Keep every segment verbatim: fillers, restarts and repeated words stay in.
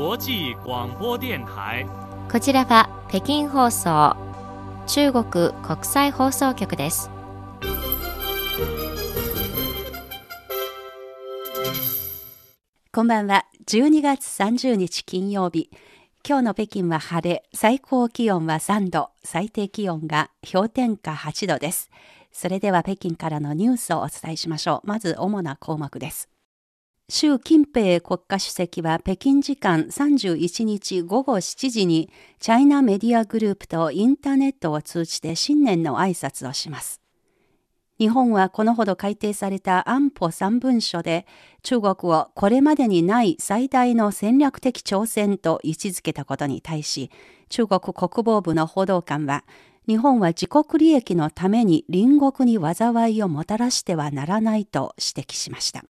こちらは北京放送、中国国際放送局です。こんばんは。じゅうにがつさんじゅうにち金曜日。今日の北京は晴れ、最高気温はさんど、最低気温が氷点下はちどです。それでは北京からのニュースをお伝えしましょう。まず主な項目です。習近平国家主席は北京時間さんじゅういちにちごごしちじにチャイナメディアグループとインターネットを通じて新年の挨拶をします。日本はこのほど改定された安保さんぶんしょで中国をこれまでにない最大の戦略的挑戦と位置づけたことに対し、中国国防部の報道官は、日本は自国利益のために隣国に災いをもたらしてはならないと指摘しました。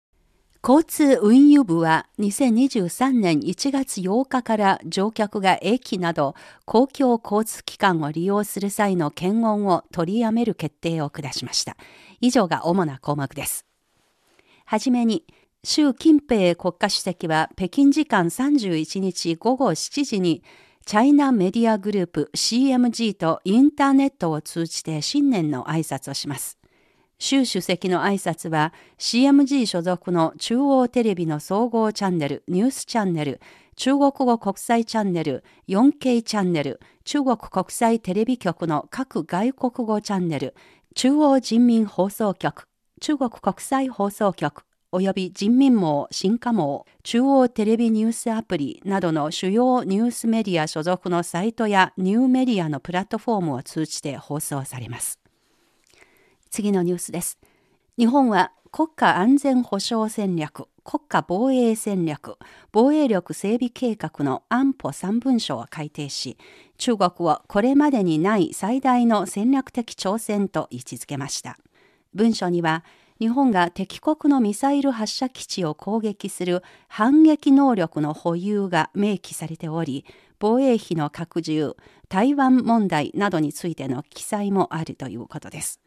交通運輸部はにせんにじゅうさんねんいちがつようかから乗客が駅など公共交通機関を利用する際の検温を取りやめる決定を下しました。以上が主な項目です。はじめに、習近平国家主席は北京時間さんじゅういちにちごごしちじにチャイナメディアグループ シーエムジー とインターネットを通じて新年の挨拶をします。習主席の挨拶は シーエムジー 所属の中央テレビの総合チャンネル、ニュースチャンネル、中国語国際チャンネル、よんケー チャンネル、中国国際テレビ局の各外国語チャンネル、中央人民放送局、中国国際放送局、および人民網、新華網、中央テレビニュースアプリなどの主要ニュースメディア所属のサイトやニューメディアのプラットフォームを通じて放送されます。次のニュースです。日本は国家安全保障戦略、国家防衛戦略、防衛力整備計画の安保さんぶんしょを改定し、中国をこれまでにない最大の戦略的挑戦と位置づけました。文書には、日本が敵国のミサイル発射基地を攻撃する反撃能力の保有が明記されており、防衛費の拡充、台湾問題などについての記載もあるということです。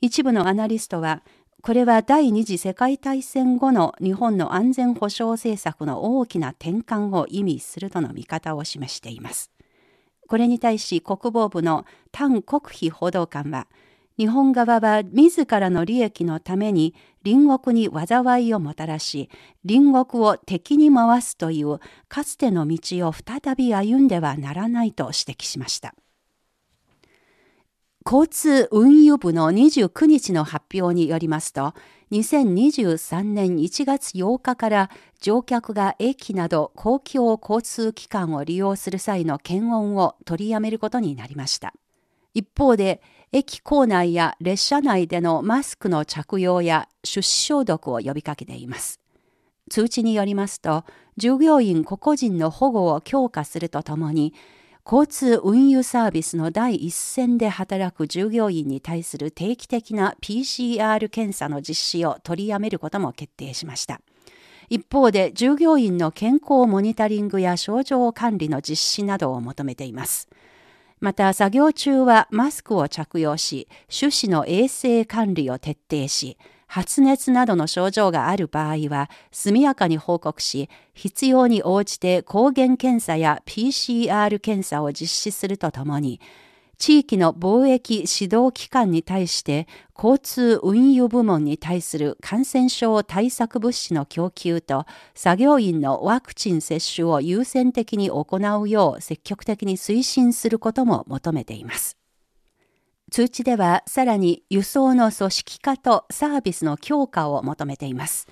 一部のアナリストは、これは第二次世界大戦後の日本の安全保障政策の大きな転換を意味するとの見方を示しています。これに対し国防部の譚克非報道官は、日本側は自らの利益のために隣国に災いをもたらし、隣国を敵に回すというかつての道を再び歩んではならないと指摘しました。交通運輸部のにじゅうくにちの発表によりますと、にせんにじゅうさんねんいちがつようかから乗客が駅など公共交通機関を利用する際の検温を取りやめることになりました。一方で、駅構内や列車内でのマスクの着用や手指消毒を呼びかけています。通知によりますと、従業員個々人の保護を強化するとともに、交通運輸サービスの第一線で働く従業員に対する定期的な ピーシーアール 検査の実施を取りやめることも決定しました。一方で、従業員の健康モニタリングや症状管理の実施などを求めています。また、作業中はマスクを着用し、手指の衛生管理を徹底し、発熱などの症状がある場合は速やかに報告し、必要に応じて抗原検査や ピーシーアール 検査を実施するとともに、地域の貿易指導機関に対して交通運輸部門に対する感染症対策物資の供給と作業員のワクチン接種を優先的に行うよう積極的に推進することも求めています。通知では、さらに輸送の組織化とサービスの強化を求めています。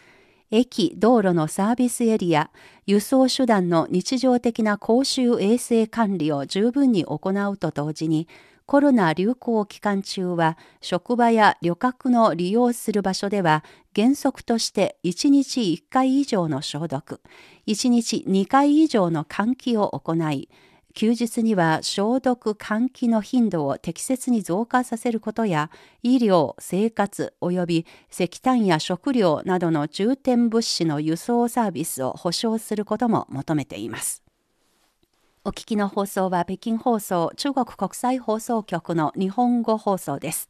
駅・道路のサービスエリア、輸送手段の日常的な公衆衛生管理を十分に行うと同時に、コロナ流行期間中は、職場や旅客の利用する場所では、原則としていちにちいっかい以上の消毒、いちにちにかい以上の換気を行い、休日には消毒・換気の頻度を適切に増加させることや、医療・生活および石炭や食料などの重点物資の輸送サービスを保障することも求めています。お聞きの放送は北京放送、中国国際放送局の日本語放送です。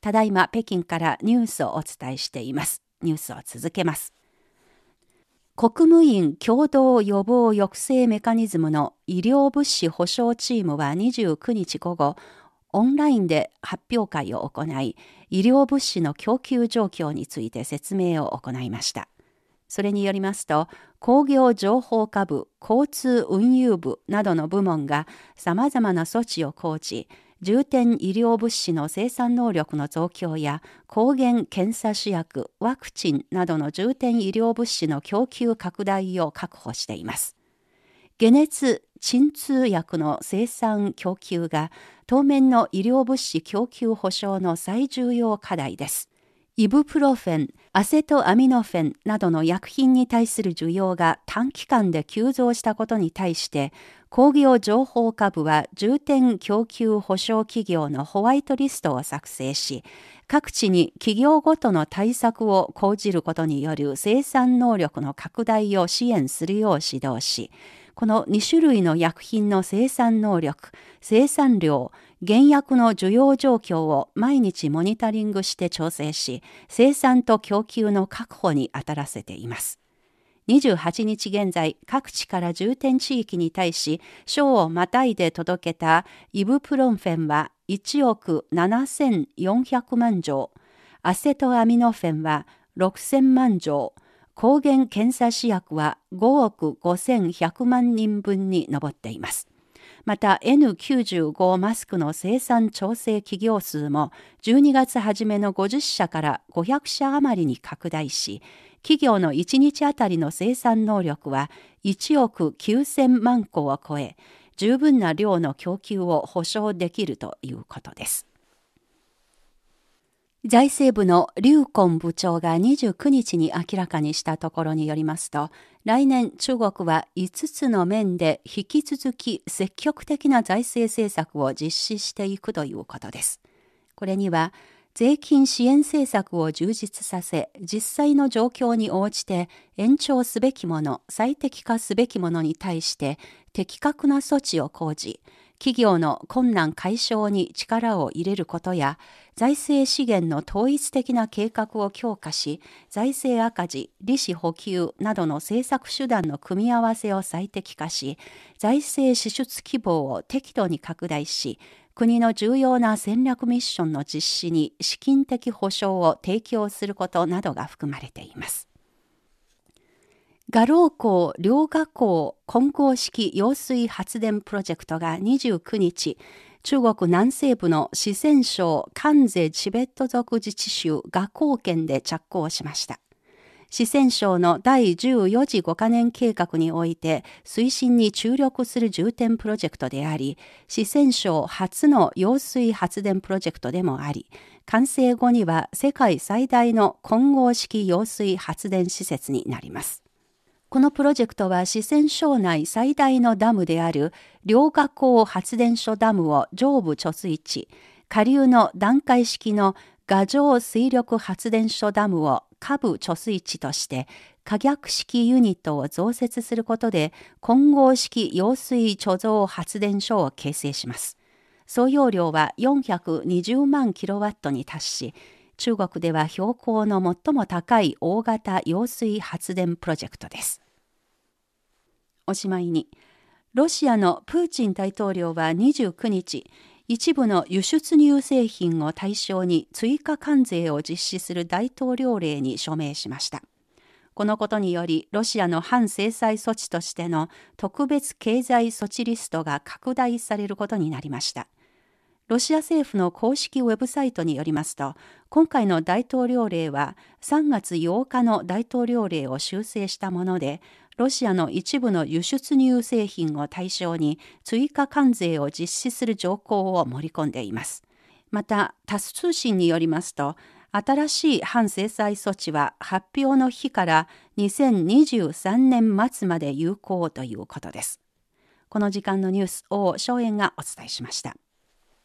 ただいま北京からニュースをお伝えしています。ニュースを続けます。国務院共同予防抑制メカニズムの医療物資保障チームはにじゅうくにち午後、オンラインで発表会を行い、医療物資の供給状況について説明を行いました。それによりますと、工業情報科部、交通運輸部などの部門がさまざまな措置を講じ、重点医療物資の生産能力の増強や抗原検査試薬、ワクチンなどの重点医療物資の供給拡大を確保しています。解熱・鎮痛薬の生産・供給が当面の医療物資供給保障の最重要課題です。イブプロフェン、アセトアミノフェンなどの薬品に対する需要が短期間で急増したことに対して、工業情報科部は重点供給保障企業のホワイトリストを作成し、各地に企業ごとの対策を講じることによる生産能力の拡大を支援するよう指導し、このに種類の薬品の生産能力、生産量、原薬の需要状況を毎日モニタリングして調整し、生産と供給の確保に当たらせています。にじゅうはちにち現在、各地から重点地域に対し、省をまたいで届けたイブプロンフェンはいちおくななせんよんひゃくまんじょう、アセトアミノフェンはろくせんまんじょう、抗原検査試薬はごおくごせんひゃくまんにんぶんに上っています。また エヌきゅうじゅうご マスクの生産調整企業数もじゅうにがつ初めのごじゅっしゃからごひゃくしゃ余りに拡大し、企業のいちにちあたりの生産能力はいちおくきゅうせんまんこを超え、十分な量の供給を保障できるということです。財政部の劉昆部長がにじゅうくにちに明らかにしたところによりますと、来年中国はいつつの面で引き続き積極的な財政政策を実施していくということです。これには、税金支援政策を充実させ、実際の状況に応じて延長すべきもの、最適化すべきものに対して的確な措置を講じ、企業の困難解消に力を入れることや、財政資源の統一的な計画を強化し、財政赤字、利子補給などの政策手段の組み合わせを最適化し、財政支出規模を適度に拡大し、国の重要な戦略ミッションの実施に資金的保障を提供することなどが含まれています。雅老港両河口混合式揚水発電プロジェクトがにじゅうくにち、中国南西部の四川省甘孜チベット族自治州雅光県で着工しました。四川省のだいじゅうよじごか年計画において推進に注力する重点プロジェクトであり、四川省初の揚水発電プロジェクトでもあり、完成後には世界最大の混合式揚水発電施設になります。このプロジェクトは四川省内最大のダムである両河口発電所ダムを上部貯水池、下流の段階式の雅城水力発電所ダムを下部貯水池として可逆式ユニットを増設することで混合式揚水貯蔵発電所を形成します。総容量はよんひゃくにじゅうまんキロワットに達し、中国では標高の最も高い大型揚水発電プロジェクトです。おしまいに、ロシアのプーチン大統領はにじゅうくにち、一部の輸出入製品を対象に追加関税を実施する大統領令に署名しました。このことにより、ロシアの反制裁措置としての特別経済措置リストが拡大されることになりました。ロシア政府の公式ウェブサイトによりますと、今回の大統領令はさんがつようかの大統領令を修正したもので、ロシアの一部の輸出入製品を対象に追加関税を実施する条項を盛り込んでいます。また、タス通信によりますと、新しい反制裁措置は発表の日からにせんにじゅうさんねんまつまで有効ということです。この時間のニュースを小燕がお伝えしました。